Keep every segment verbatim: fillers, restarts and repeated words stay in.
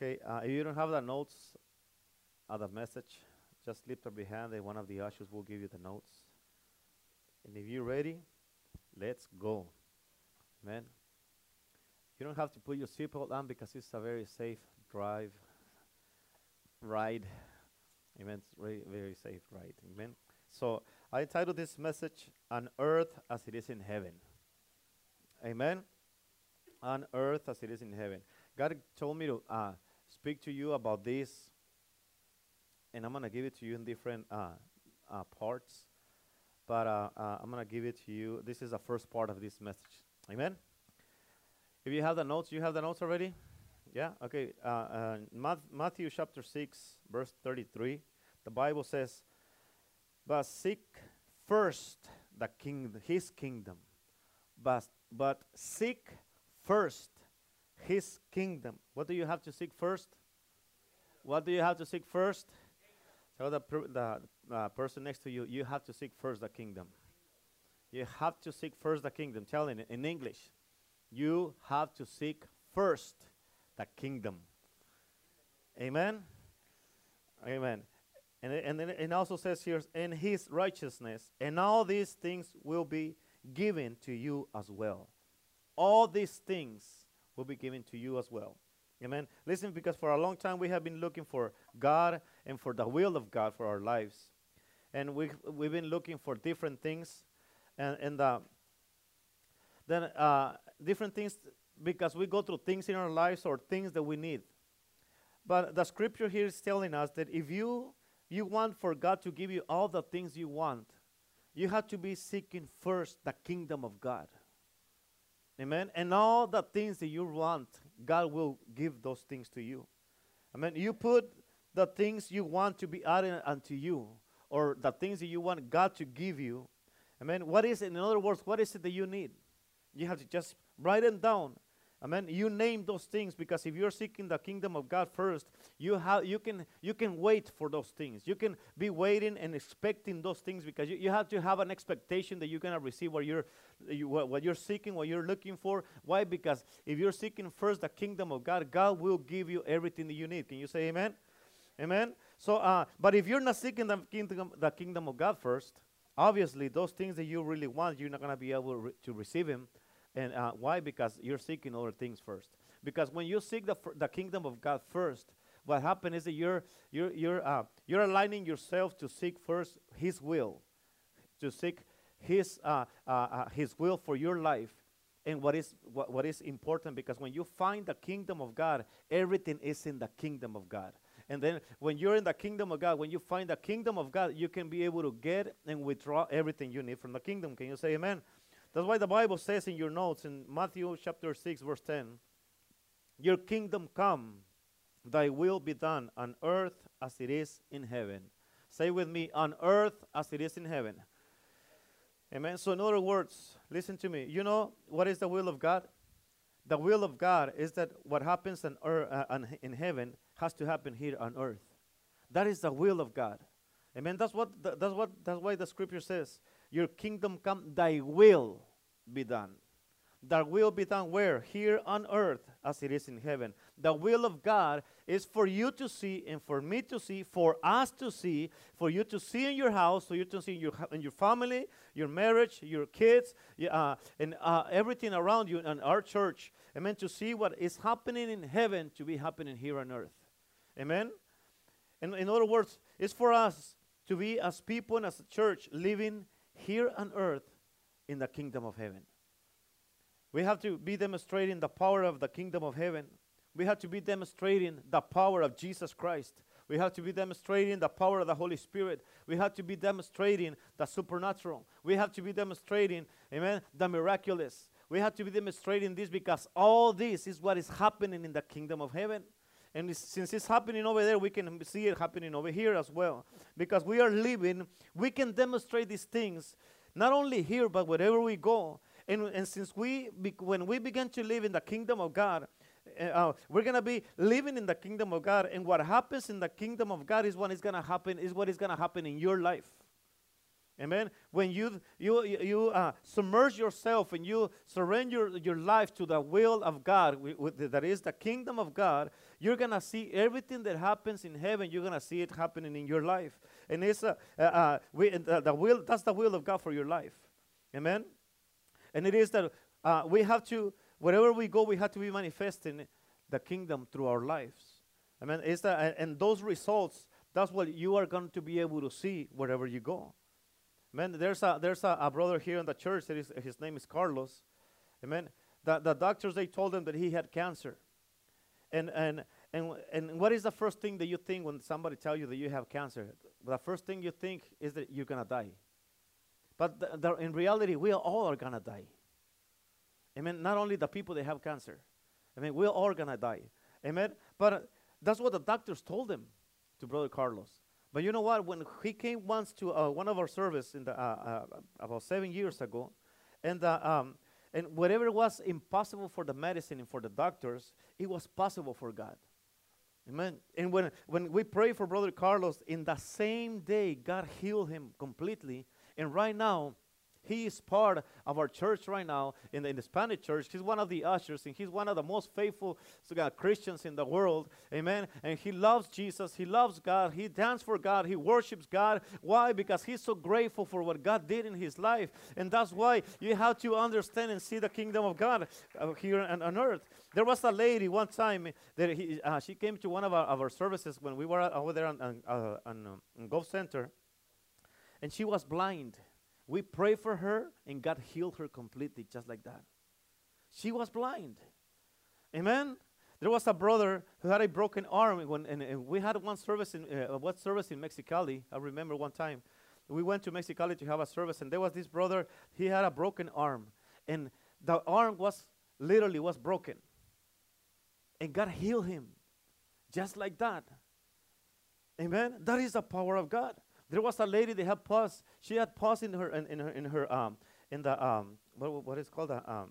Okay, uh, if you don't have the notes of the message, just slip them behind and one of the ushers will give you the notes. And if you're ready, let's go. Amen. You don't have to put your seatbelt on because it's a very safe drive, ride. Amen. It's very, very safe ride. Amen. So I titled this message, On Earth as It Is in Heaven. Amen. On earth as it is in heaven. God told me to uh, speak to you about this, and I'm going to give it to you in different uh, uh, parts, but uh, uh, I'm going to give it to you. This is the first part of this message. Amen? If you have the notes, you have the notes already? Yeah? Okay. Uh, uh, Math Matthew chapter six, verse thirty-three, the Bible says, But seek first the kingdom, his kingdom, but, but seek first his kingdom. What do you have to seek first? What do you have to seek first? Tell the, per the uh, person next to you, you have to seek first the kingdom. You have to seek first the kingdom. Tell them in English, you have to seek first the kingdom. Amen? Amen. And, and then it also says here, in his righteousness, and all these things will be given to you as well. All these things will be given to you as well. Amen. Listen, because for a long time we have been looking for God and for the will of God for our lives. And we've, we've been looking for different things. And, and uh, then uh, different things because we go through things in our lives or things that we need. But the scripture here is telling us that if you, you want for God to give you all the things you want, you have to be seeking first the kingdom of God. Amen. And all the things that you want, God will give those things to you. Amen. You put the things you want to be added unto you, or the things that you want God to give you. Amen. What is it? In other words, what is it that you need? You have to just write them down. Amen. You name those things, because if you're seeking the kingdom of God first, you have you can you can wait for those things. You can be waiting and expecting those things, because you, you have to have an expectation that you're gonna receive what you're you, what you're seeking, what you're looking for. Why? Because if you're seeking first the kingdom of God, God will give you everything that you need. Can you say amen? Amen. So, uh, but if you're not seeking the kingdom the kingdom of God first, obviously those things that you really want, you're not gonna be able re to receive them. And uh, why? Because you're seeking other things first. Because when you seek the, the kingdom of God first, what happens is that you're, you're, you're, uh, you're aligning yourself to seek first His will, to seek His, uh, uh, uh, His will for your life and what is, what, what is important. Because when you find the kingdom of God, everything is in the kingdom of God. And then when you're in the kingdom of God, when you find the kingdom of God, you can be able to get and withdraw everything you need from the kingdom. Can you say amen? That's why the Bible says in your notes in Matthew chapter six, verse ten, Your kingdom come, thy will be done on earth as it is in heaven. Say with me, on earth as it is in heaven. Amen. So in other words, listen to me. You know what is the will of God? The will of God is that what happens on earth, uh, on, in heaven has to happen here on earth. That is the will of God. Amen. That's what, th that's what, that's why the scripture says, Your kingdom come, thy will be done. Thy will be done where? Here on earth as it is in heaven. The will of God is for you to see and for me to see, for us to see, for you to see in your house, for you to see in your, in your family, your marriage, your kids, uh, and uh, everything around you and our church. Amen. To see what is happening in heaven to be happening here on earth. Amen. And in other words, it's for us to be as people and as a church living here on earth in the kingdom of heaven. We have to be demonstrating the power of the kingdom of heaven. We have to be demonstrating the power of Jesus Christ. We have to be demonstrating the power of the Holy Spirit. We have to be demonstrating the supernatural. We have to be demonstrating, amen, the miraculous. We have to be demonstrating this, because all this is what is happening in the kingdom of heaven. And it's, since it's happening over there, we can see it happening over here as well. Because we are living, we can demonstrate these things, not only here, but wherever we go. And, and since we, when we begin to live in the kingdom of God, uh, we're going to be living in the kingdom of God. And what happens in the kingdom of God is what is going to happen, is what is going to happen in your life. Amen. When you you you uh, submerge yourself and you surrender your life to the will of God, w w that is the kingdom of God, you're gonna see everything that happens in heaven. You're gonna see it happening in your life, and it's uh, uh, uh, we, uh, the will. That's the will of God for your life. Amen. And it is that uh, we have to wherever we go, we have to be manifesting the kingdom through our lives. Amen. It's the, uh, and those results. That's what you are going to be able to see wherever you go. Amen. There's a there's a, a brother here in the church. That is, his name is Carlos. Amen. The the doctors they told him that he had cancer, and and and and what is the first thing that you think when somebody tells you that you have cancer? The first thing you think is that you're gonna die. But the, the, in reality, we all are gonna die. Amen. Not only the people that have cancer. I mean, we're all gonna die. Amen. But uh, that's what the doctors told him, to Brother Carlos. But you know what? When he came once to uh, one of our service in the, uh, uh, about seven years ago, and, uh, um, and whatever was impossible for the medicine and for the doctors, it was possible for God. Amen. And when, when we pray for Brother Carlos, in the same day, God healed him completely. And right now, he is part of our church right now, in the, in the Spanish church. He's one of the ushers, and he's one of the most faithful Christians in the world. Amen. And he loves Jesus. He loves God. He dances for God. He worships God. Why? Because he's so grateful for what God did in his life. And that's why you have to understand and see the kingdom of God uh, here on, on earth. There was a lady one time that he, uh, she came to one of our, of our services when we were over there on, on, uh, on, um, on Gulf Center, and she was blind. We prayed for her, and God healed her completely, just like that. She was blind. Amen? There was a brother who had a broken arm, when, and, and we had one service in, uh, one service in Mexicali. I remember one time. We went to Mexicali to have a service, and there was this brother. He had a broken arm, and the arm was literally was broken. And God healed him, just like that. Amen? That is the power of God. There was a lady that had pus. She had pus in her in, in her in her um in the um what what is called the um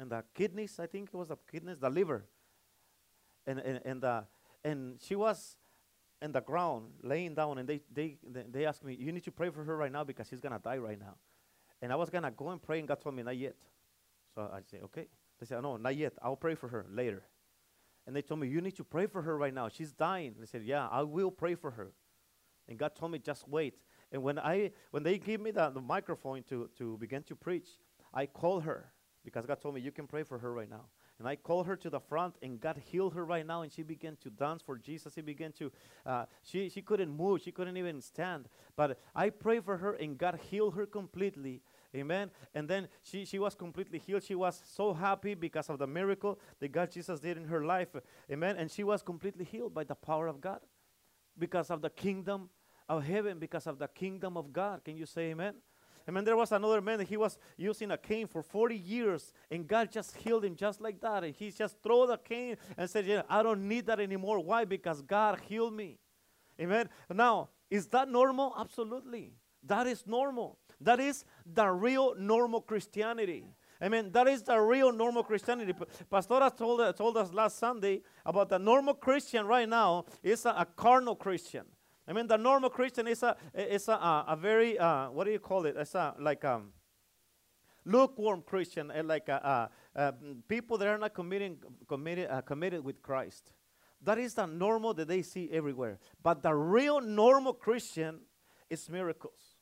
in the kidneys. I think it was the kidneys, the liver. And and and the and she was in the ground laying down, and they they they asked me, "You need to pray for her right now because she's gonna die right now." And I was gonna go and pray, and God told me, "Not yet." So I said, "Okay." They said, "No, not yet. I'll pray for her later." And they told me, "You need to pray for her right now. She's dying." They said, "Yeah, I will pray for her." And God told me, just wait. And when I, when they gave me the, the microphone to, to begin to preach, I called her because God told me, you can pray for her right now. And I called her to the front, and God healed her right now, and she began to dance for Jesus. She began to, uh, she, she couldn't move. She couldn't even stand. But I prayed for her, and God healed her completely. Amen. And then she, she was completely healed. She was so happy because of the miracle that God Jesus did in her life. Amen. And she was completely healed by the power of God, because of the kingdom of of heaven, because of the kingdom of God. Can you say amen? Amen. There was another man that he was using a cane for forty years, and God just healed him just like that. And he just threw the cane and said, yeah, I don't need that anymore. Why? Because God healed me. Amen. Now, is that normal? Absolutely. That is normal. That is the real normal Christianity. Amen. That is the real normal Christianity. Pastora told, uh, told us last Sunday about the normal Christian right now is a, a carnal Christian. I mean, the normal Christian is a is a, a, a very uh, what do you call it? It's a like um, lukewarm Christian, uh, like a, a, a people that are not committing committed uh, committed with Christ. That is the normal that they see everywhere. But the real normal Christian is miracles.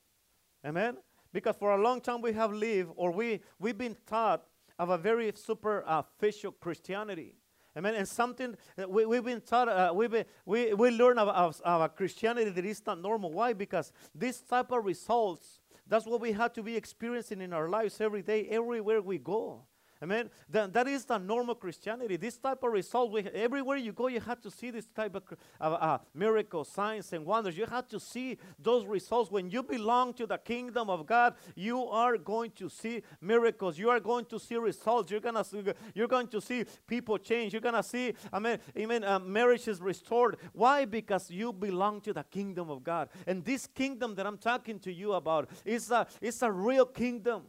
Amen. Because for a long time we have lived, or we we've been taught of a very superficial Christianity. Amen. And something that we, we've been taught, uh, we've been, we, we learn about, of, of Christianity that is not normal. Why? Because this type of results, that's what we have to be experiencing in our lives every day, everywhere we go. Amen. Th that is the normal Christianity. This type of result, we, everywhere you go, you have to see this type of uh, uh, miracles, signs, and wonders. You have to see those results. When you belong to the kingdom of God, you are going to see miracles. You are going to see results. You're gonna, you're going to see people change. You're gonna see, amen, amen, uh, marriage is restored. Why? Because you belong to the kingdom of God. And this kingdom that I'm talking to you about is a, it's a real kingdom.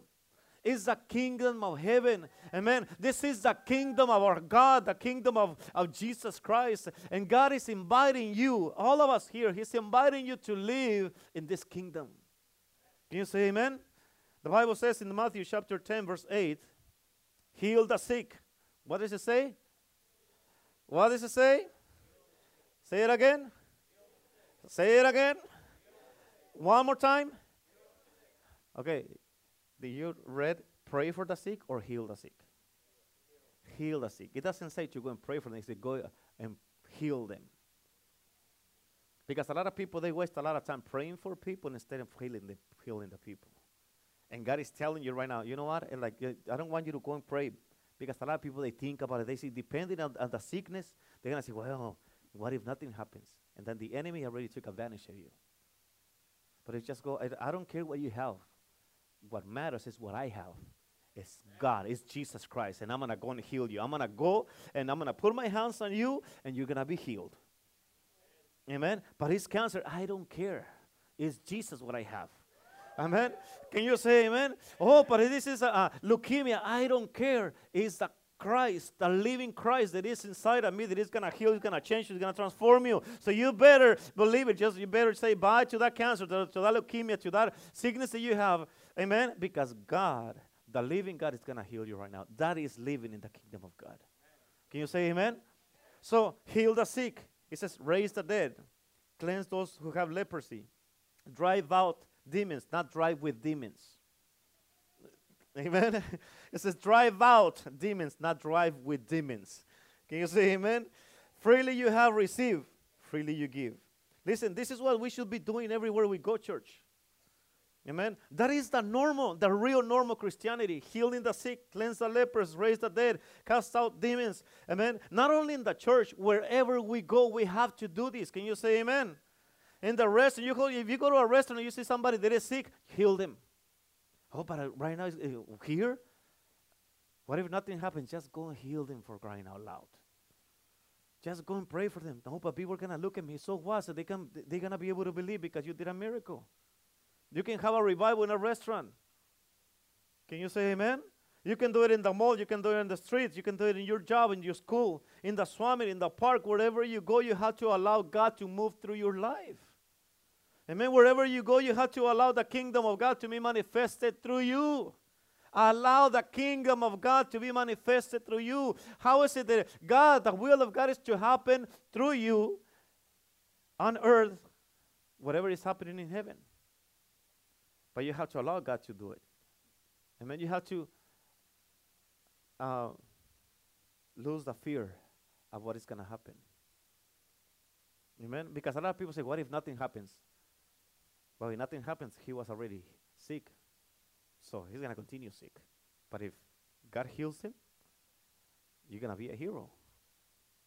Is the kingdom of heaven. Amen. This is the kingdom of our God, the kingdom of, of Jesus Christ. And God is inviting you, all of us here, he's inviting you to live in this kingdom. Can you say amen? The Bible says in Matthew chapter ten, verse eight, heal the sick. What does it say? What does it say? Say it again. Say it again. One more time. Okay. Did you read pray for the sick or heal the sick? Heal the sick. It doesn't say to go and pray for them. It says go and heal them. Because a lot of people, they waste a lot of time praying for people instead of healing the, healing the people. And God is telling you right now, you know what? And like, I don't want you to go and pray. Because a lot of people, they think about it. They see, depending on, on the sickness, they're going to say, well, what if nothing happens? And then the enemy already took advantage of you. But it's just go, I, I don't care what you have. What matters is what I have. It's God. It's Jesus Christ. And I'm going to go and heal you. I'm going to go and I'm going to put my hands on you and you're going to be healed. Amen. But it's cancer. I don't care. It's Jesus what I have. Amen. Can you say amen? Oh, but this is a, a leukemia. I don't care. It's the Christ, the living Christ that is inside of me, that is going to heal, it's going to change, it's going to transform you. So you better believe it. Just you better say bye to that cancer, to, to that leukemia, to that sickness that you have. Amen. Because God, the living God, is going to heal you right now. That is living in the kingdom of God. Can you say amen? So heal the sick. It says raise the dead. Cleanse those who have leprosy. Drive out demons, not drive with demons. Amen. It says drive out demons, not drive with demons. Can you say amen? Freely you have received, freely you give. Listen, this is what we should be doing everywhere we go, church. Amen. That is the normal, the real normal Christianity. Healing the sick, cleanse the lepers, raise the dead, cast out demons. Amen. Not only in the church, wherever we go, we have to do this. Can you say amen? In the restaurant, you go, if you go to a restaurant and you see somebody that is sick, heal them. Oh, but right now, it's, uh, here, what if nothing happens? Just go and heal them for crying out loud. Just go and pray for them. No, but people are going to look at me. So what? So they can, they're going to be able to believe because you did a miracle. You can have a revival in a restaurant. Can you say amen? You can do it in the mall. You can do it in the streets. You can do it in your job, in your school, in the swamp, in the park. Wherever you go, you have to allow God to move through your life. Amen. Wherever you go, you have to allow the kingdom of God to be manifested through you. Allow the kingdom of God to be manifested through you. How is it that God, the will of God is to happen through you on earth, whatever is happening in heaven? But you have to allow God to do it. Amen. You have to uh, lose the fear of what is going to happen. Amen. Because a lot of people say, what if nothing happens? Well, if nothing happens, he was already sick. So he's going to continue sick. But if God heals him, you're going to be a hero.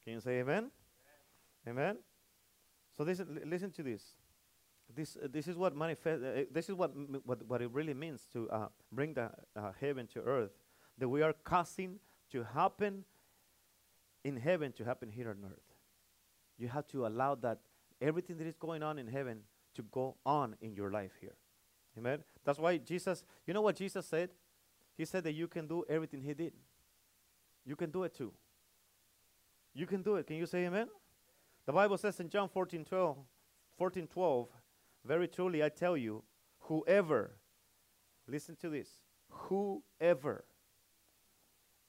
Can you say amen? Amen. Amen? So this, listen to this. This, uh, this is what manifest, uh, This is what, m what, what it really means to uh, bring the uh, heaven to earth. That we are causing to happen in heaven to happen here on earth. You have to allow that everything that is going on in heaven to go on in your life here. Amen? That's why Jesus, you know what Jesus said? He said that you can do everything he did. You can do it too. You can do it. Can you say amen? The Bible says in John fourteen twelve, very truly I tell you, whoever, listen to this, whoever,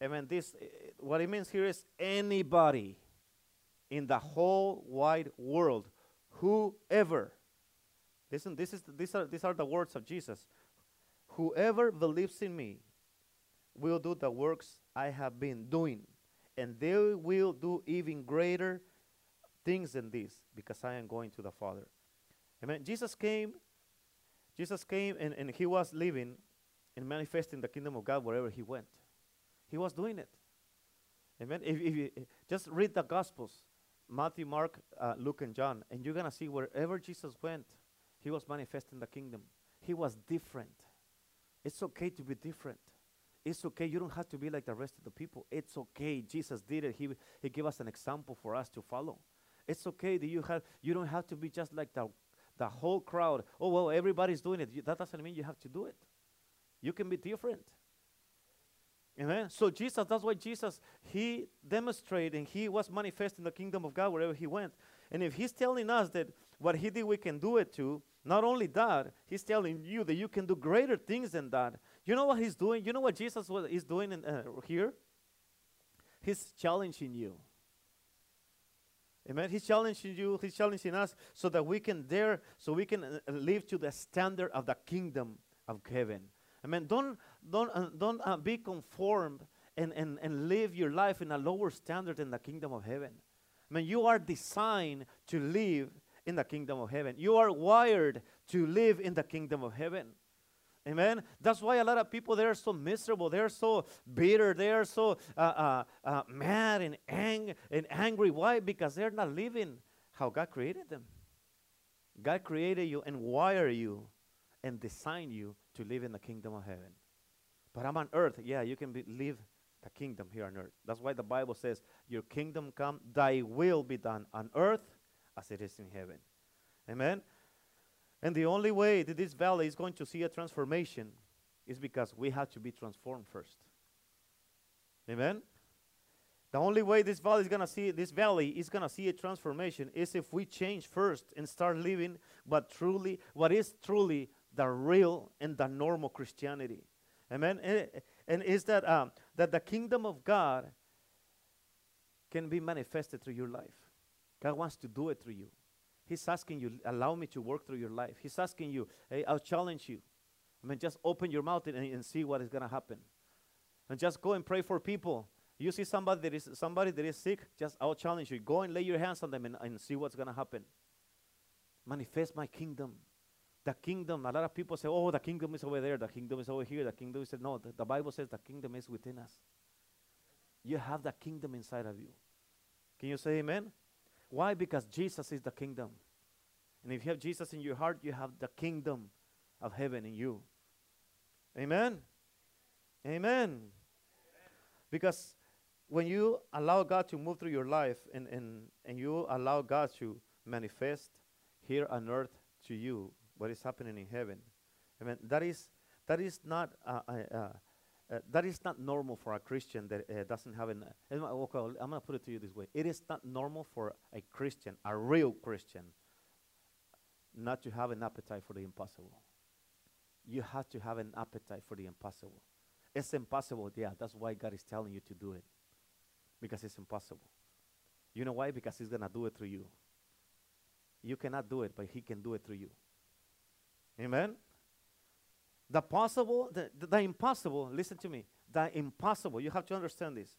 amen, this, what it means here is anybody in the whole wide world, whoever, listen, this is, these are, these are the words of Jesus. Whoever believes in me will do the works I have been doing, and they will do even greater things than this, because I am going to the Father. Amen. Jesus came, Jesus came and, and he was living and manifesting the kingdom of God wherever he went. He was doing it. Amen. If, if you just read the Gospels, Matthew, Mark, uh, Luke, and John, and you're going to see wherever Jesus went, he was manifesting the kingdom. He was different. It's okay to be different. It's okay. You don't have to be like the rest of the people. It's okay. Jesus did it. He, he gave us an example for us to follow. It's okay that you have. You don't have to be just like the, the whole crowd. Oh, well, everybody's doing it. You, that doesn't mean you have to do it. You can be different. Amen. So Jesus, that's why Jesus, he demonstrated and he was manifesting the kingdom of God wherever he went. And if he's telling us that what he did, we can do it too, Not only that, he's telling you that you can do greater things than that. You know what he's doing? You know what Jesus is doing in, uh, here? He's challenging you. Amen? He's challenging you. He's challenging us so that we can dare, so we can uh, live to the standard of the kingdom of heaven. Amen? Don't, don't, uh, don't uh, be conformed and, and, and live your life in a lower standard than the kingdom of heaven. I mean, you are designed to live in the kingdom of heaven. You are wired to live in the kingdom of heaven. Amen? That's why a lot of people, they are so miserable. They are so bitter. They are so uh, uh, uh, mad and, ang and angry. Why? Because they're not living how God created them. God created you and wired you and designed you to live in the kingdom of heaven. But I'm on earth. Yeah, you can be, live the kingdom here on earth. That's why the Bible says, your kingdom come, thy will be done on earth as it is in heaven. Amen? And the only way that this valley is going to see a transformation is because we have to be transformed first. Amen? The only way this valley is going to see this valley is going to see a transformation is if we change first and start living what truly what is truly the real and the normal Christianity. Amen? And, and is that um, that the kingdom of God can be manifested through your life. God wants to do it through you. He's asking you, allow me to work through your life. He's asking you, hey, I'll challenge you. I mean, just open your mouth and, and see what is going to happen. And just go and pray for people. You see somebody that is, somebody that is sick, just I'll challenge you. Go and lay your hands on them and, and see what's going to happen. Manifest my kingdom. The kingdom, a lot of people say, oh, the kingdom is over there. The kingdom is over here. The kingdom is, no, the, the Bible says the kingdom is within us. You have the kingdom inside of you. Can you say amen? Why? Because Jesus is the kingdom. And if you have Jesus in your heart, you have the kingdom of heaven in you. Amen? Amen. Amen. Because when you allow God to move through your life and, and, and you allow God to manifest here on earth to you what is happening in heaven, amen, that is, that is not... Uh, uh, uh, Uh, that is not normal for a Christian that uh, doesn't have an... Uh, okay, I'm going to put it to you this way. It is not normal for a Christian, a real Christian, not to have an appetite for the impossible. You have to have an appetite for the impossible. It's impossible, yeah. That's why God is telling you to do it. Because it's impossible. You know why? Because he's going to do it through you. You cannot do it, but he can do it through you. Amen? The possible, the, the, the impossible, listen to me, the impossible, you have to understand this.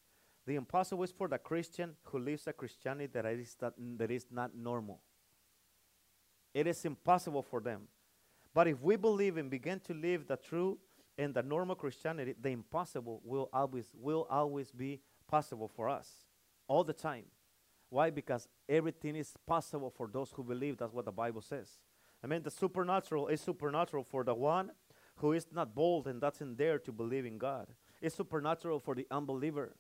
The impossible is for the Christian who lives a Christianity that is not, that is not normal. It is impossible for them. But if we believe and begin to live the true and the normal Christianity, the impossible will always, will always be possible for us all the time. Why? Because everything is possible for those who believe. That's what the Bible says. I mean, the supernatural is supernatural for the one who is not bold and doesn't dare to believe in God. It's supernatural for the unbeliever.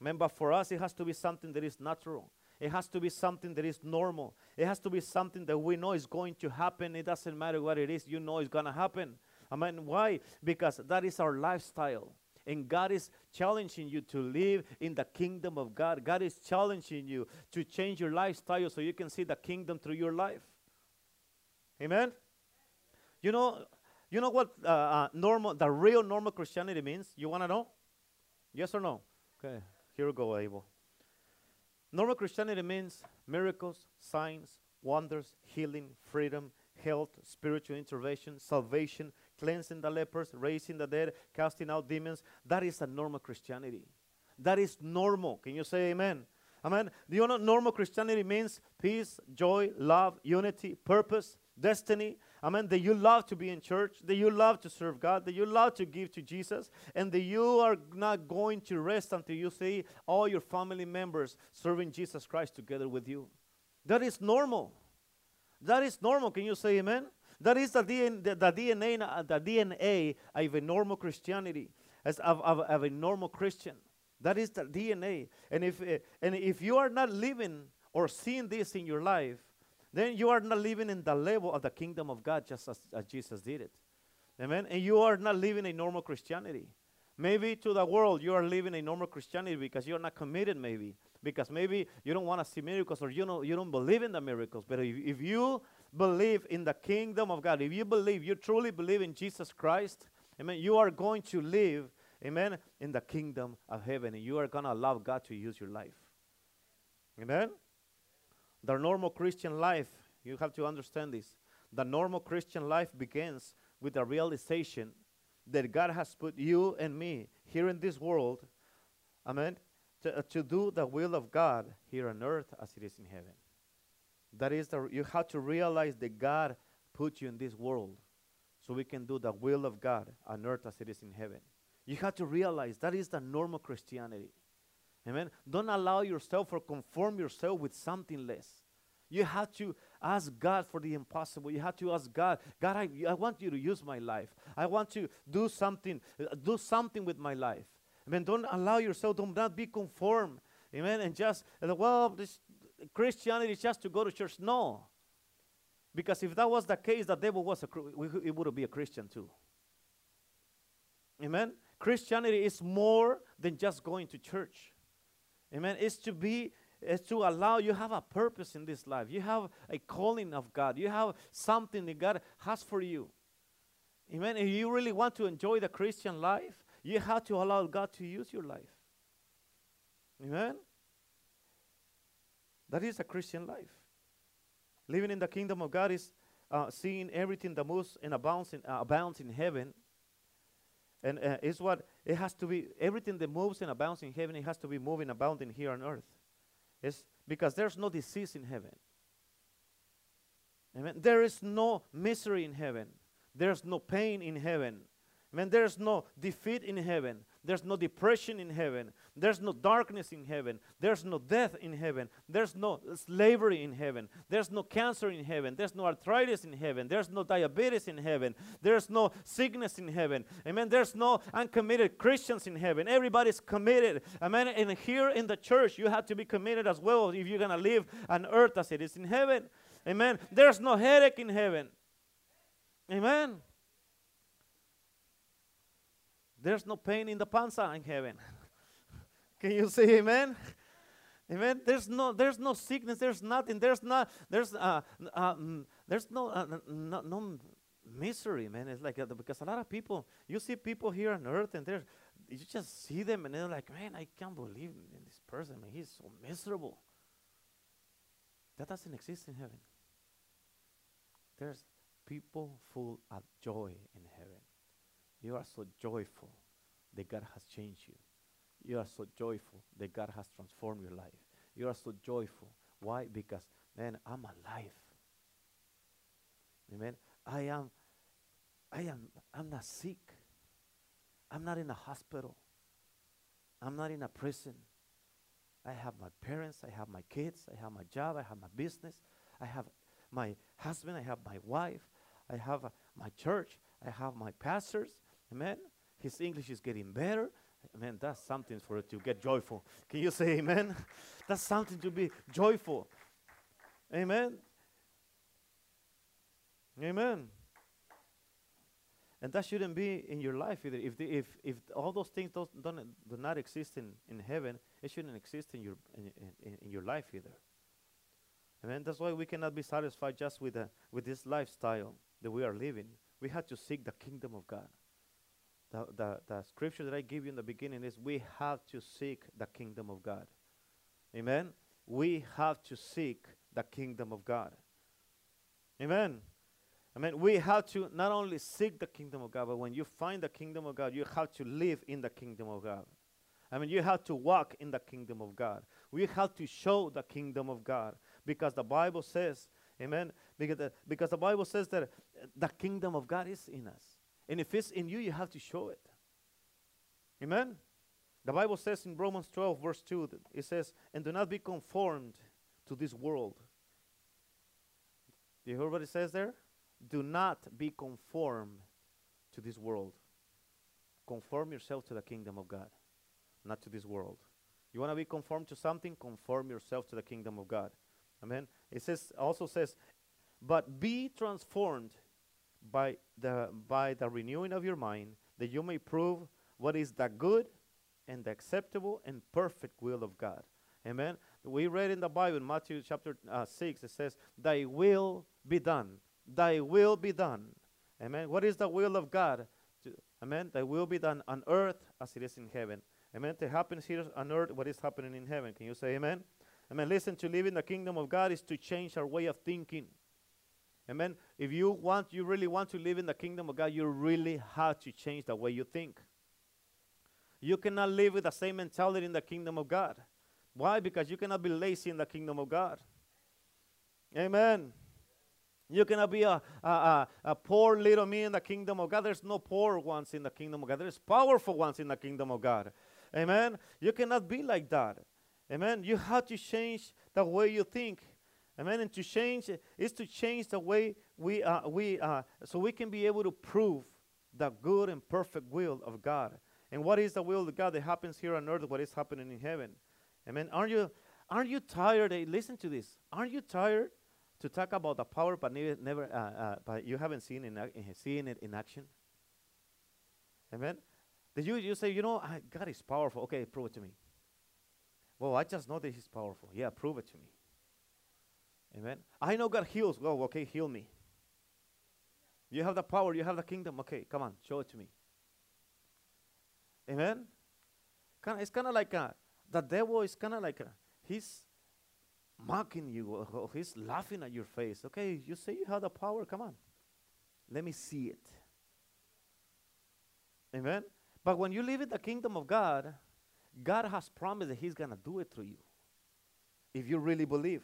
Remember, for us, it has to be something that is natural. It has to be something that is normal. It has to be something that we know is going to happen. It doesn't matter what it is. You know it's going to happen. I mean, why? Because that is our lifestyle. And God is challenging you to live in the kingdom of God. God is challenging you to change your lifestyle so you can see the kingdom through your life. Amen? You know... You know what uh, uh, normal, the real normal Christianity means? You want to know? Yes or no? Okay, here we go, Abel. Normal Christianity means miracles, signs, wonders, healing, freedom, health, spiritual intervention, salvation, cleansing the lepers, raising the dead, casting out demons. That is a normal Christianity. That is normal. Can you say amen? Amen. Do you know normal Christianity means peace, joy, love, unity, purpose, destiny. Amen. That you love to be in church, that you love to serve God, that you love to give to Jesus, and that you are not going to rest until you see all your family members serving Jesus Christ together with you. That is normal. That is normal. Can you say amen? That is the D N A, the D N A, the D N A of a normal Christianity, as of, of, of a normal Christian. That is the D N A. And if, uh, and if you are not living or seeing this in your life, then you are not living in the level of the kingdom of God just as, as Jesus did it. Amen? And you are not living a normal Christianity. Maybe to the world you are living a normal Christianity because you're not committed maybe. Because maybe you don't want to see miracles or you don't, you don't believe in the miracles. But if, if you believe in the kingdom of God, if you believe, you truly believe in Jesus Christ, amen, you are going to live, amen, in the kingdom of heaven. And you are going to allow God to use your life. Amen? The normal Christian life, you have to understand this. The normal Christian life begins with the realization that God has put you and me here in this world, amen, to, uh, to do the will of God here on earth as it is in heaven. That is, the, you have to realize that God put you in this world so we can do the will of God on earth as it is in heaven. You have to realize that is the normal Christianity. Amen. Don't allow yourself or conform yourself with something less. You have to ask God for the impossible. You have to ask God, God, I, I want you to use my life. I want to do something, uh, do something with my life. Amen. Don't allow yourself, do not be conformed. Amen. And just, uh, well, this Christianity is just to go to church. No. Because if that was the case, the devil was a, it would be a Christian too. Amen. Christianity is more than just going to church. Amen. It's to be, it's to allow you have a purpose in this life. You have a calling of God. You have something that God has for you. Amen. If you really want to enjoy the Christian life, you have to allow God to use your life. Amen. That is a Christian life. Living in the kingdom of God is uh, seeing everything that moves and abounds in, uh, abounds in heaven. And uh, it's what it has to be. Everything that moves and abounds in heaven, it has to be moving, abounding here on earth. It's because there's no disease in heaven. Amen. There is no misery in heaven. There's no pain in heaven. Amen. There's no defeat in heaven. There's no depression in heaven. There's no darkness in heaven. There's no death in heaven. There's no slavery in heaven. There's no cancer in heaven. There's no arthritis in heaven. There's no diabetes in heaven. There's no sickness in heaven. Amen. There's no uncommitted Christians in heaven. Everybody's committed. Amen. And here in the church, you have to be committed as well if you're going to live on earth as it is in heaven. Amen. There's no headache in heaven. Amen. There's no pain in the panza in heaven. Can you say amen? Amen. There's no, there's no sickness. There's nothing. There's not. There's uh, uh mm, there's no, uh, no, no misery, man. It's like uh, because a lot of people, you see people here on earth, and there's, you just see them, and they're like, man, I can't believe in this person. Man, he's so miserable. That doesn't exist in heaven. There's people full of joy in heaven. You are so joyful that God has changed you. You are so joyful that God has transformed your life. You are so joyful. Why? Because, man, I'm alive. Amen. I am, I am, I'm not sick. I'm not in a hospital. I'm not in a prison. I have my parents. I have my kids. I have my job. I have my business. I have my husband. I have my wife. I have uh, my church. I have my pastors. Amen. His English is getting better. Amen. That's something for it to get joyful. Can you say amen? That's something to be joyful. Amen. Amen. And that shouldn't be in your life either. If the, if if all those things don't, don't do not exist in, in heaven, it shouldn't exist in your in, in, in your life either. Amen. That's why we cannot be satisfied just with a, with this lifestyle that we are living. We have to seek the kingdom of God. The, the, the scripture that I gave you in the beginning is we have to seek the kingdom of God. Amen? We have to seek the kingdom of God. Amen? Amen? We have to not only seek the kingdom of God, but when you find the kingdom of God, you have to live in the kingdom of God. I mean, you have to walk in the kingdom of God. We have to show the kingdom of God because the Bible says, amen? Because the, because the Bible says that the kingdom of God is in us. And if it's in you, you have to show it. Amen? The Bible says in Romans twelve, verse two, that it says, and do not be conformed to this world. Do you hear what it says there? Do not be conformed to this world. Conform yourself to the kingdom of God, not to this world. You want to be conformed to something? Conform yourself to the kingdom of God. Amen. It says, also says, but be transformed by the, by the renewing of your mind, that you may prove what is the good and the acceptable and perfect will of God. Amen. We read in the Bible, Matthew chapter uh, six, it says, thy will be done. Thy will be done. Amen. What is the will of God? To, amen. Thy will be done on earth as it is in heaven. Amen. It happens here on earth what is happening in heaven. Can you say amen? Amen. Listen, to live in the kingdom of God is to change our way of thinking. Amen. If you want, you really want to live in the kingdom of God, you really have to change the way you think. You cannot live with the same mentality in the kingdom of God. Why? Because you cannot be lazy in the kingdom of God. Amen. You cannot be a, a, a, a poor little me in the kingdom of God. There's no poor ones in the kingdom of God. There's powerful ones in the kingdom of God. Amen. You cannot be like that. Amen. You have to change the way you think. Amen. And to change is to change the way we uh, we uh, so we can be able to prove the good and perfect will of God. And what is the will of God that happens here on earth? What is happening in heaven? Amen. Aren't you, aren't you tired? Hey, listen to this. Aren't you tired to talk about the power, but never, never uh, uh, but you haven't seen in uh, seen it in action? Amen. Did you you say, you know, I, God is powerful? Okay, prove it to me. Well, I just know that He's powerful. Yeah, prove it to me. Amen. I know God heals. Well, okay, heal me. You have the power. You have the kingdom. Okay, come on, show it to me. Amen. Kinda, it's kind of like a, the devil is kind of like a, he's mocking you. Or he's laughing at your face. Okay, you say you have the power. Come on, let me see it. Amen. But when you live in the kingdom of God, God has promised that He's gonna do it through you, if you really believe.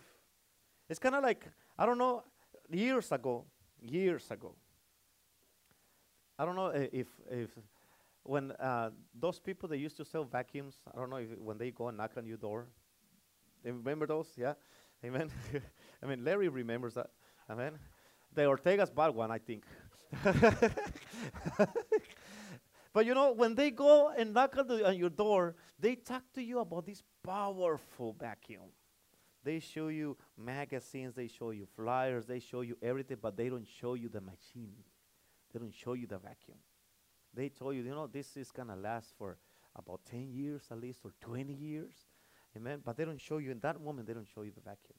It's kind of like, I don't know, years ago, years ago. I don't know if, if when uh, those people that used to sell vacuums, I don't know if when they go and knock on your door, they remember those? Yeah? Amen? I mean, Larry remembers that. Amen? The Ortegas bought one, I think. But you know, when they go and knock on, the, on your door, they talk to you about this powerful vacuum. They show you magazines, they show you flyers, they show you everything, but they don't show you the machine. They don't show you the vacuum. They told you, you know, this is going to last for about ten years at least, or twenty years. Amen? But they don't show you, in that moment, they don't show you the vacuum.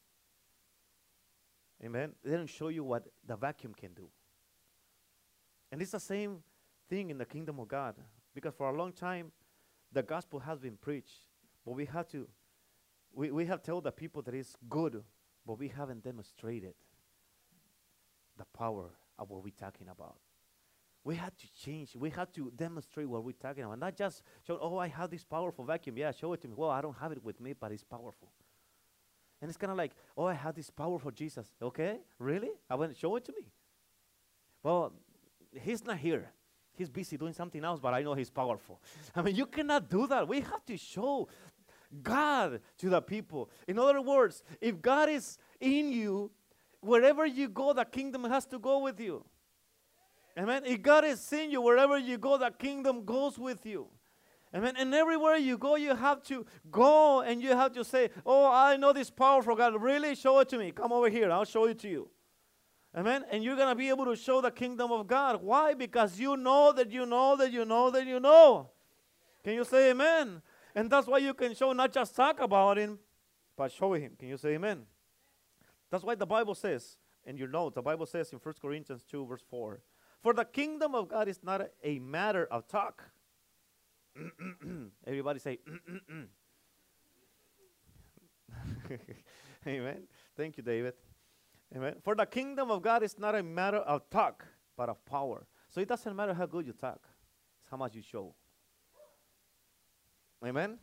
Amen? They don't show you what the vacuum can do. And it's the same thing in the kingdom of God, because for a long time, the gospel has been preached, but we have to We, we have told the people that it's good, but we haven't demonstrated the power of what we're talking about. We had to change. We had to demonstrate what we're talking about. Not just show, oh, I have this powerful vacuum. Yeah, show it to me. Well, I don't have it with me, but it's powerful. And it's kind of like, oh, I have this powerful Jesus. Okay, really? I went, show it to me. Well, He's not here. He's busy doing something else, but I know He's powerful. I mean, you cannot do that. We have to show God to the people. In other words, if God is in you, wherever you go, the kingdom has to go with you. Amen. If God is in you, wherever you go, the kingdom goes with you. Amen. And everywhere you go, you have to go and you have to say, oh, I know this powerful God. Really? Show it to me. Come over here. I'll show it to you. Amen. And you're going to be able to show the kingdom of God. Why? Because you know that you know that you know that you know. Can you say amen? And that's why you can show, not just talk about Him, but show Him. Can you say amen? That's why the Bible says, and you know, the Bible says in First Corinthians two, verse four, for the kingdom of God is not a matter of talk. Everybody say, amen. Thank you, David. Amen. For the kingdom of God is not a matter of talk, but of power. So it doesn't matter how good you talk. It's how much you show. Amen.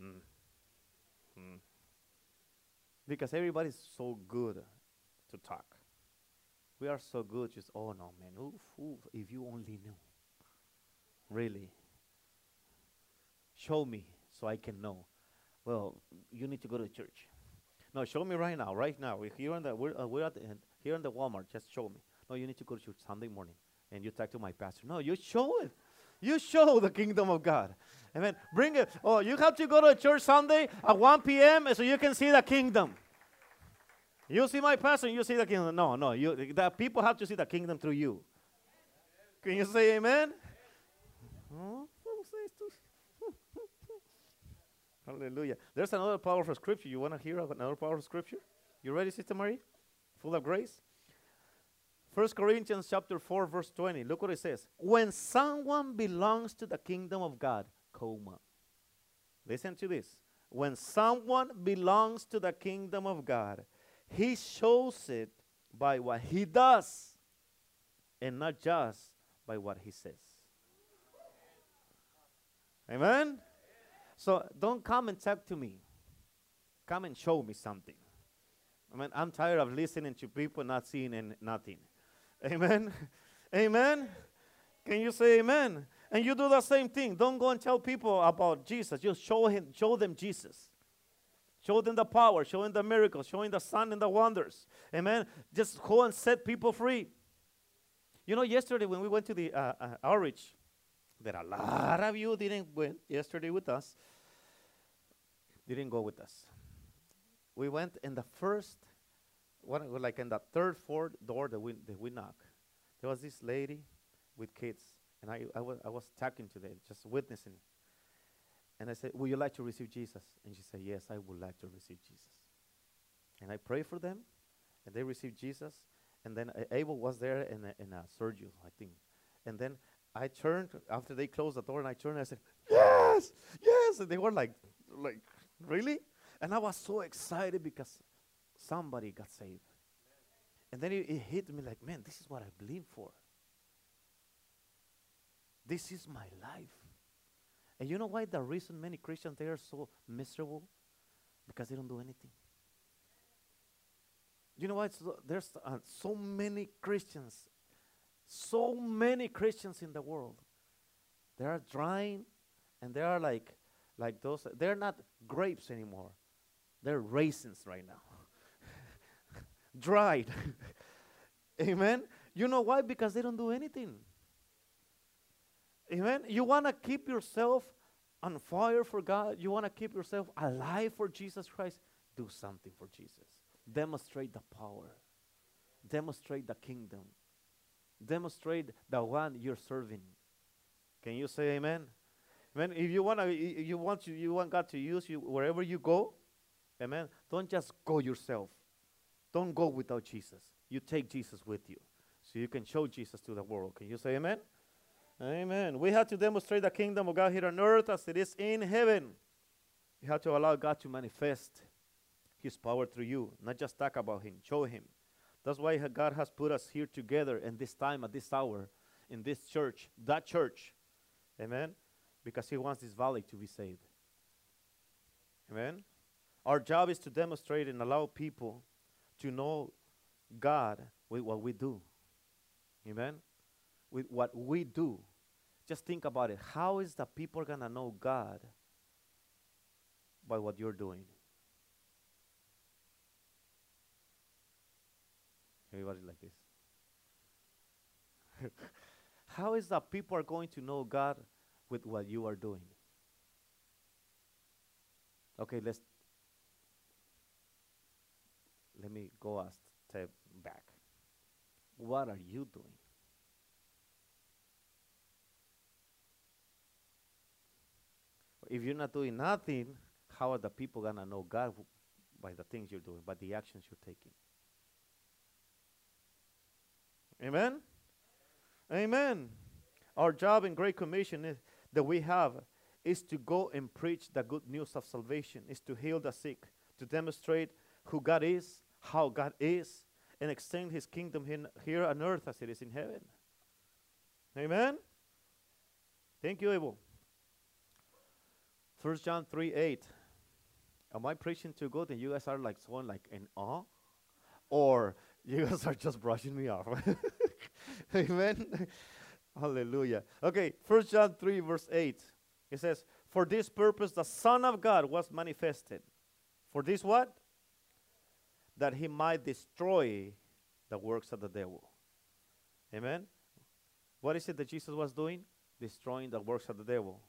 Mm. Mm. Because everybody's so good to talk. We are so good, just, oh no, man, oof, oof, if you only knew. Really. Show me so I can know. Well, you need to go to church. No, show me right now, right now. We're here in the, we're, uh, we're at the, here in the Walmart, just show me. No, you need to go to church Sunday morning. And you talk to my pastor. No, you show it. You show the kingdom of God. Amen. Bring it. Oh, you have to go to a church Sunday at one p m so you can see the kingdom. You see my pastor, you see the kingdom. No, no. You, the people have to see the kingdom through you. Can you say amen? Hallelujah. There's another powerful scripture. You want to hear another powerful scripture? You ready, Sister Mary? Full of grace? First Corinthians chapter four, verse twenty. Look what it says. When someone belongs to the kingdom of God, coma. Listen to this. When someone belongs to the kingdom of God, he shows it by what he does and not just by what he says. Amen? So don't come and talk to me. Come and show me something. I mean, I'm tired of listening to people not seeing and nothing. Amen? Amen? Can you say amen? And you do the same thing. Don't go and tell people about Jesus. Just show him, show them Jesus. Show them the power, show them the miracles, show them the signs and the wonders. Amen? Just go and set people free. You know, yesterday when we went to the uh, uh, outreach, there are a lot of you didn't went yesterday with us, didn't go with us. We went in the first, one, like in the third, fourth door that we, that we knocked. There was this lady with kids, and I, I, was, I was talking to them, just witnessing. And I said, would you like to receive Jesus? And she said, yes, I would like to receive Jesus. And I prayed for them, and they received Jesus. And then uh, Abel was there, and, uh, and uh, Sergio, I think. And then I turned, after they closed the door, and I turned, and I said, yes, yes. And they were like, like, really? And I was so excited because somebody got saved. And then it, it hit me like, man, this is what I believe for. This is my life. And you know why the reason many Christians, they are so miserable? Because they don't do anything. You know why so, there's uh, so many Christians, so many Christians in the world. They are drying, and they are like, like those, they're not grapes anymore. They're raisins right now. Dried. Amen? You know why? Because they don't do anything. Amen? You want to keep yourself on fire for God. You want to keep yourself alive for Jesus Christ. Do something for Jesus. Demonstrate the power. Demonstrate the kingdom. Demonstrate the one you're serving. Can you say amen? Amen. If you want to, you want to, you want God to use you wherever you go. Amen. Don't just go yourself. Don't go without Jesus. You take Jesus with you, so you can show Jesus to the world. Can you say amen? Amen. We have to demonstrate the kingdom of God here on earth as it is in heaven. You have to allow God to manifest his power through you, not just talk about him, show him. That's why God has put us here together in this time, at this hour, in this church, that church. Amen? Because he wants this valley to be saved. Amen? Our job is to demonstrate and allow people to know God with what we do. Amen? With what we do. Just think about it. How is the people going to know God by what you're doing? Everybody like this. How is the people are going to know God with what you are doing? Okay, let's, let me go a step back. What are you doing? If you're not doing nothing, how are the people going to know God by the things you're doing, by the actions you're taking? Amen? Amen. Our job in Great Commission is, that we have is to go and preach the good news of salvation, is to heal the sick, to demonstrate who God is, how God is, and extend his kingdom in, here on earth as it is in heaven. Amen? Thank you, Abel. First John three eight. Am I preaching too good and you guys are like someone like in awe? Or you guys are just brushing me off. Amen? Hallelujah. Okay, First John three, verse eight. It says, for this purpose the Son of God was manifested. For this what? That he might destroy the works of the devil. Amen? What is it that Jesus was doing? Destroying the works of the devil.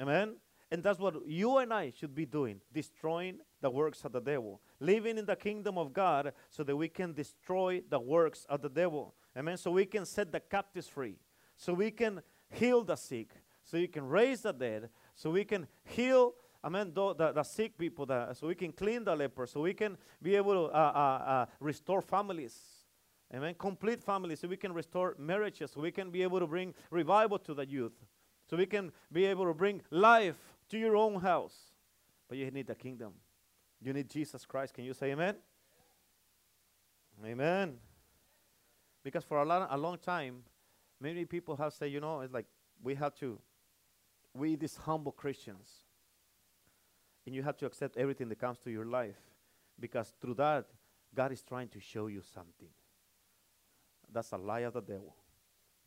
Amen? And that's what you and I should be doing, destroying the works of the devil, living in the kingdom of God so that we can destroy the works of the devil. Amen? So we can set the captives free, so we can heal the sick, so you can raise the dead, so we can heal amen, the, the, the sick people, the, so we can clean the lepers, so we can be able to uh, uh, uh, restore families, amen, complete families, so we can restore marriages, so we can be able to bring revival to the youth, so we can be able to bring life to your own house. But you need the kingdom. You need Jesus Christ. Can you say amen? Amen. Because for a, lot, a long time, many people have said, you know, it's like we have to, we these humble Christians, and you have to accept everything that comes to your life, because through that, God is trying to show you something. That's a lie of the devil.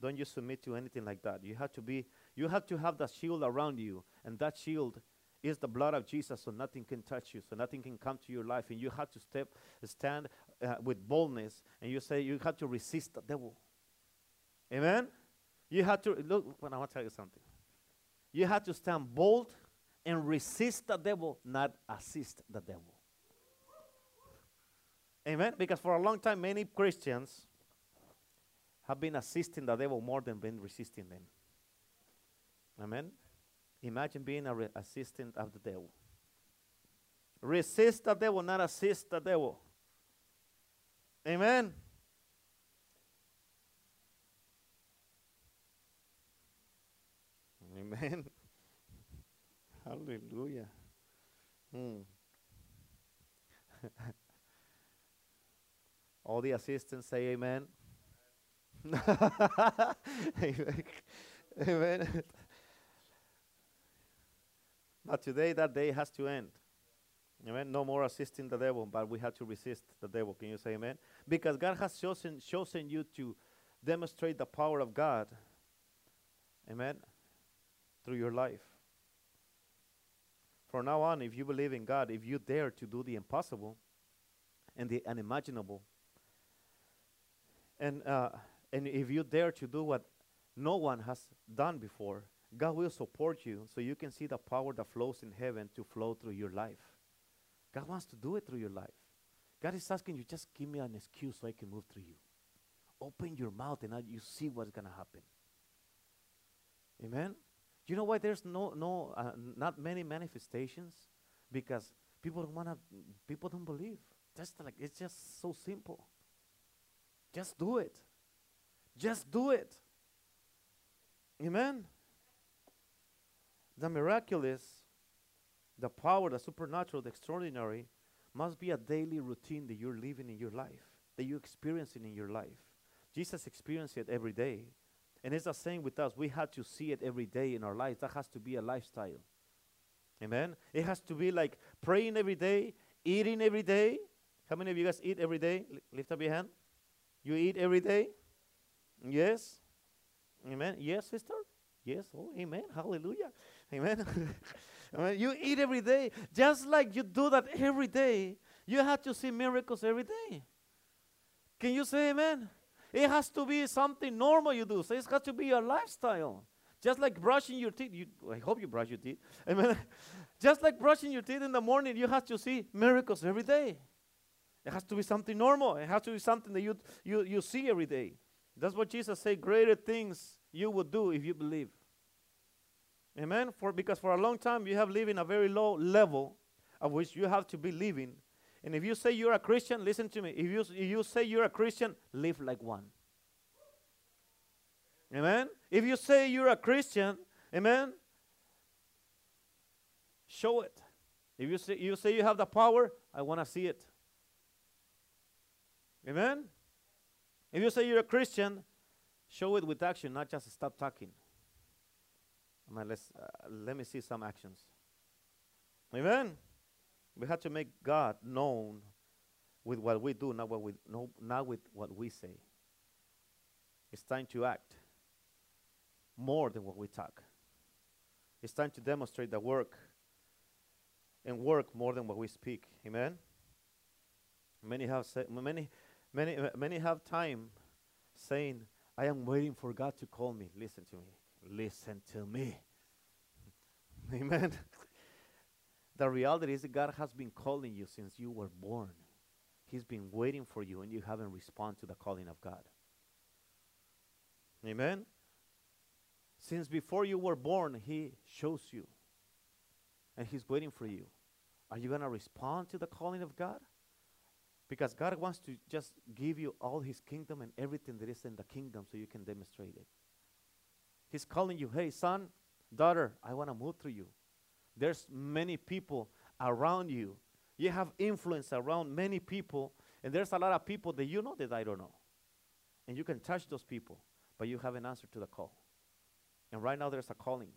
Don't you submit to anything like that. You have to be, you have to have that shield around you, and that shield is the blood of Jesus, so nothing can touch you, so nothing can come to your life, and you have to step, stand uh, with boldness, and you say you have to resist the devil. Amen? You have to, look, well, I want to tell you something. You have to stand bold and resist the devil, not assist the devil. Amen? Because for a long time, many Christians have been assisting the devil more than been resisting them. Amen? Imagine being a assistant of the devil. Resist the devil, not assist the devil. Amen. Amen. Hallelujah. Hmm. All the assistants say amen. Amen. Amen. But today, that day has to end. Amen. No more assisting the devil, but we have to resist the devil. Can you say amen? Because God has chosen, chosen you to demonstrate the power of God, amen, through your life. From now on, if you believe in God, if you dare to do the impossible and the unimaginable, and, uh, and if you dare to do what no one has done before, God will support you so you can see the power that flows in heaven to flow through your life. God wants to do it through your life. God is asking you, just give me an excuse so I can move through you. Open your mouth and now you see what's going to happen. Amen? You know why there's no, no, uh, not many manifestations? Because people don't want to, people don't believe. Just like, it's just so simple. Just do it. Just do it. Amen? The miraculous, the power, the supernatural, the extraordinary must be a daily routine that you're living in your life, that you're experiencing in your life. Jesus experienced it every day. And it's the same with us. We have to see it every day in our lives. That has to be a lifestyle. Amen? It has to be like praying every day, eating every day. How many of you guys eat every day? L- lift up your hand. You eat every day? Yes? Amen? Yes, sister? Yes, oh, amen, hallelujah, amen. Amen. You eat every day, just like you do that every day. You have to see miracles every day. Can you say amen? It has to be something normal you do. So it's got to be your lifestyle. Just like brushing your teeth. You, I hope you brush your teeth. Amen. Just like brushing your teeth in the morning, you have to see miracles every day. It has to be something normal. It has to be something that you, you, you see every day. That's what Jesus said, greater things you will do if you believe. Amen? For, because for a long time you have lived in a very low level of which you have to be living. And if you say you're a Christian, listen to me. If you, if you say you're a Christian, live like one. Amen? If you say you're a Christian, amen, show it. If you say you, say you have the power, I want to see it. Amen? If you say you're a Christian, show it with action, not just stop talking. I mean, let's, uh, let me see some actions. Amen? We have to make God known with what we do, not, what we, no, not with what we say. It's time to act more than what we talk. It's time to demonstrate the work and work more than what we speak. Amen? Many have, say, many, many, many have time saying, I am waiting for God to call me. Listen to me. Listen to me. Amen. The reality is that God has been calling you since you were born. He's been waiting for you, and you haven't responded to the calling of God. Amen. Since before you were born, He chose you. and he's waiting for you. Are you going to respond to the calling of God? Because God wants to just give you all his kingdom and everything that is in the kingdom so you can demonstrate it. He's calling you, hey, son, daughter, I want to move through you. There's many people around you. You have influence around many people, and there's a lot of people that you know that I don't know. And you can touch those people, but you haven't answered to the call. And right now there's a calling.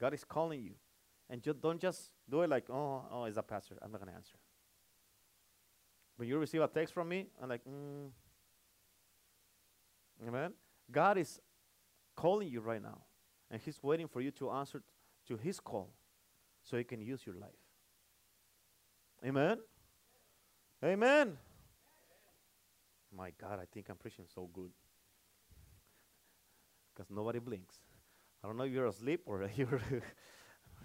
God is calling you. And you don't just do it like, oh, oh, it's a pastor. I'm not going to answer. When you receive a text from me, I'm like, mm. Amen? God is calling you right now, and he's waiting for you to answer to his call so he can use your life. Amen? Amen? My God, I think I'm preaching so good because nobody blinks. I don't know if you're asleep or you're...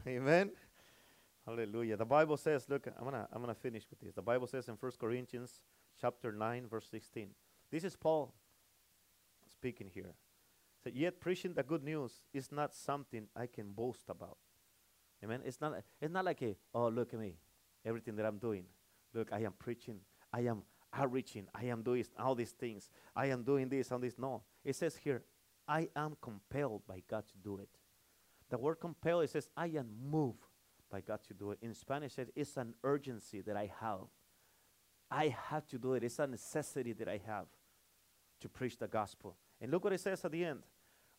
Amen. Hallelujah. The Bible says, look, I'm gonna I'm gonna finish with this. The Bible says in First Corinthians chapter nine, verse sixteen. This is Paul speaking here. So yet preaching the good news is not something I can boast about. Amen. It's not it's not like a oh look at me, everything that I'm doing. Look, I am preaching, I am outreaching, I am doing all these things, I am doing this and this. No. It says here, I am compelled by God to do it. The word compel, it says, I am moved by God to do it. In Spanish, it says, it's an urgency that I have. I have to do it. It's a necessity that I have to preach the gospel. And look what it says at the end.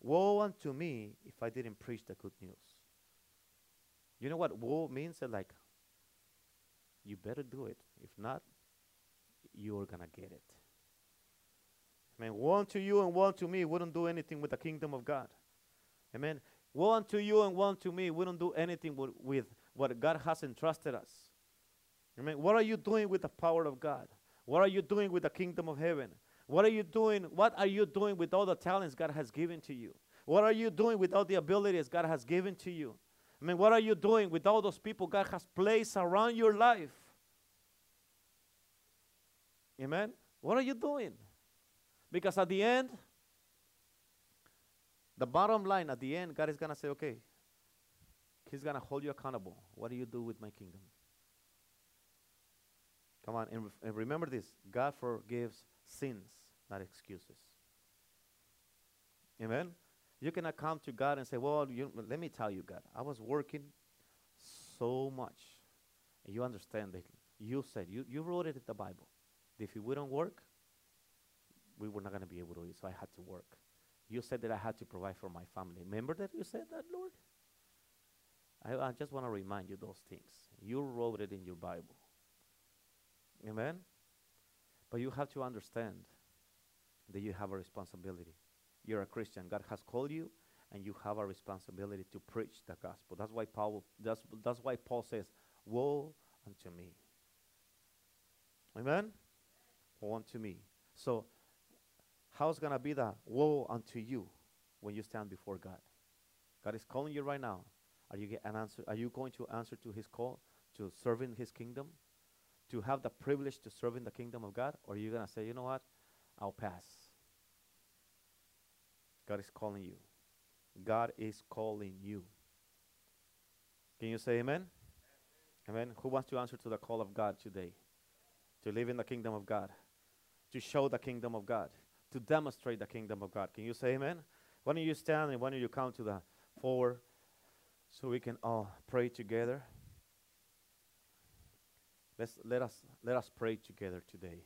Woe unto me if I didn't preach the good news. You know what woe means? It's like, you better do it. If not, you're going to get it. I mean, woe unto you and woe unto me wouldn't do anything with the kingdom of God. Amen. Woe unto you and woe unto me. We don't do anything with, with what God has entrusted us. Amen. What are you doing with the power of God? What are you doing with the kingdom of heaven? What are you doing? What are you doing with all the talents God has given to you? What are you doing with all the abilities God has given to you? I mean, what are you doing with all those people God has placed around your life? Amen. What are you doing? Because at the end, the bottom line, at the end, God is going to say, okay, he's going to hold you accountable. What do you do with my kingdom? Come on, and, and remember this. God forgives sins, not excuses. Amen? You cannot come to God and say, well, you, let me tell you, God, I was working so much. And you understand that you said, you, you wrote it in the Bible. If we don't work, we were not going to be able to eat, so I had to work. You said that I had to provide for my family. Remember that you said that, Lord? I, I just want to remind you those things. You wrote it in your Bible. Amen? But you have to understand that you have a responsibility. You're a Christian. God has called you, and you have a responsibility to preach the gospel. That's why Paul, that's, that's why Paul says, woe unto me. Amen? Woe unto me. So, how's going to be the woe unto you when you stand before God? God is calling you right now. Are you, get an answer, are you going to answer to his call, to serve in his kingdom, to have the privilege to serve in the kingdom of God? Or are you going to say, you know what, I'll pass? God is calling you. God is calling you. Can you say amen? Amen. Who wants to answer to the call of God today? To live in the kingdom of God. To show the kingdom of God. To demonstrate the kingdom of God. Can you say amen? Why don't you stand and why don't you come to the forward so we can all pray together? Let's, let us, let us pray together today.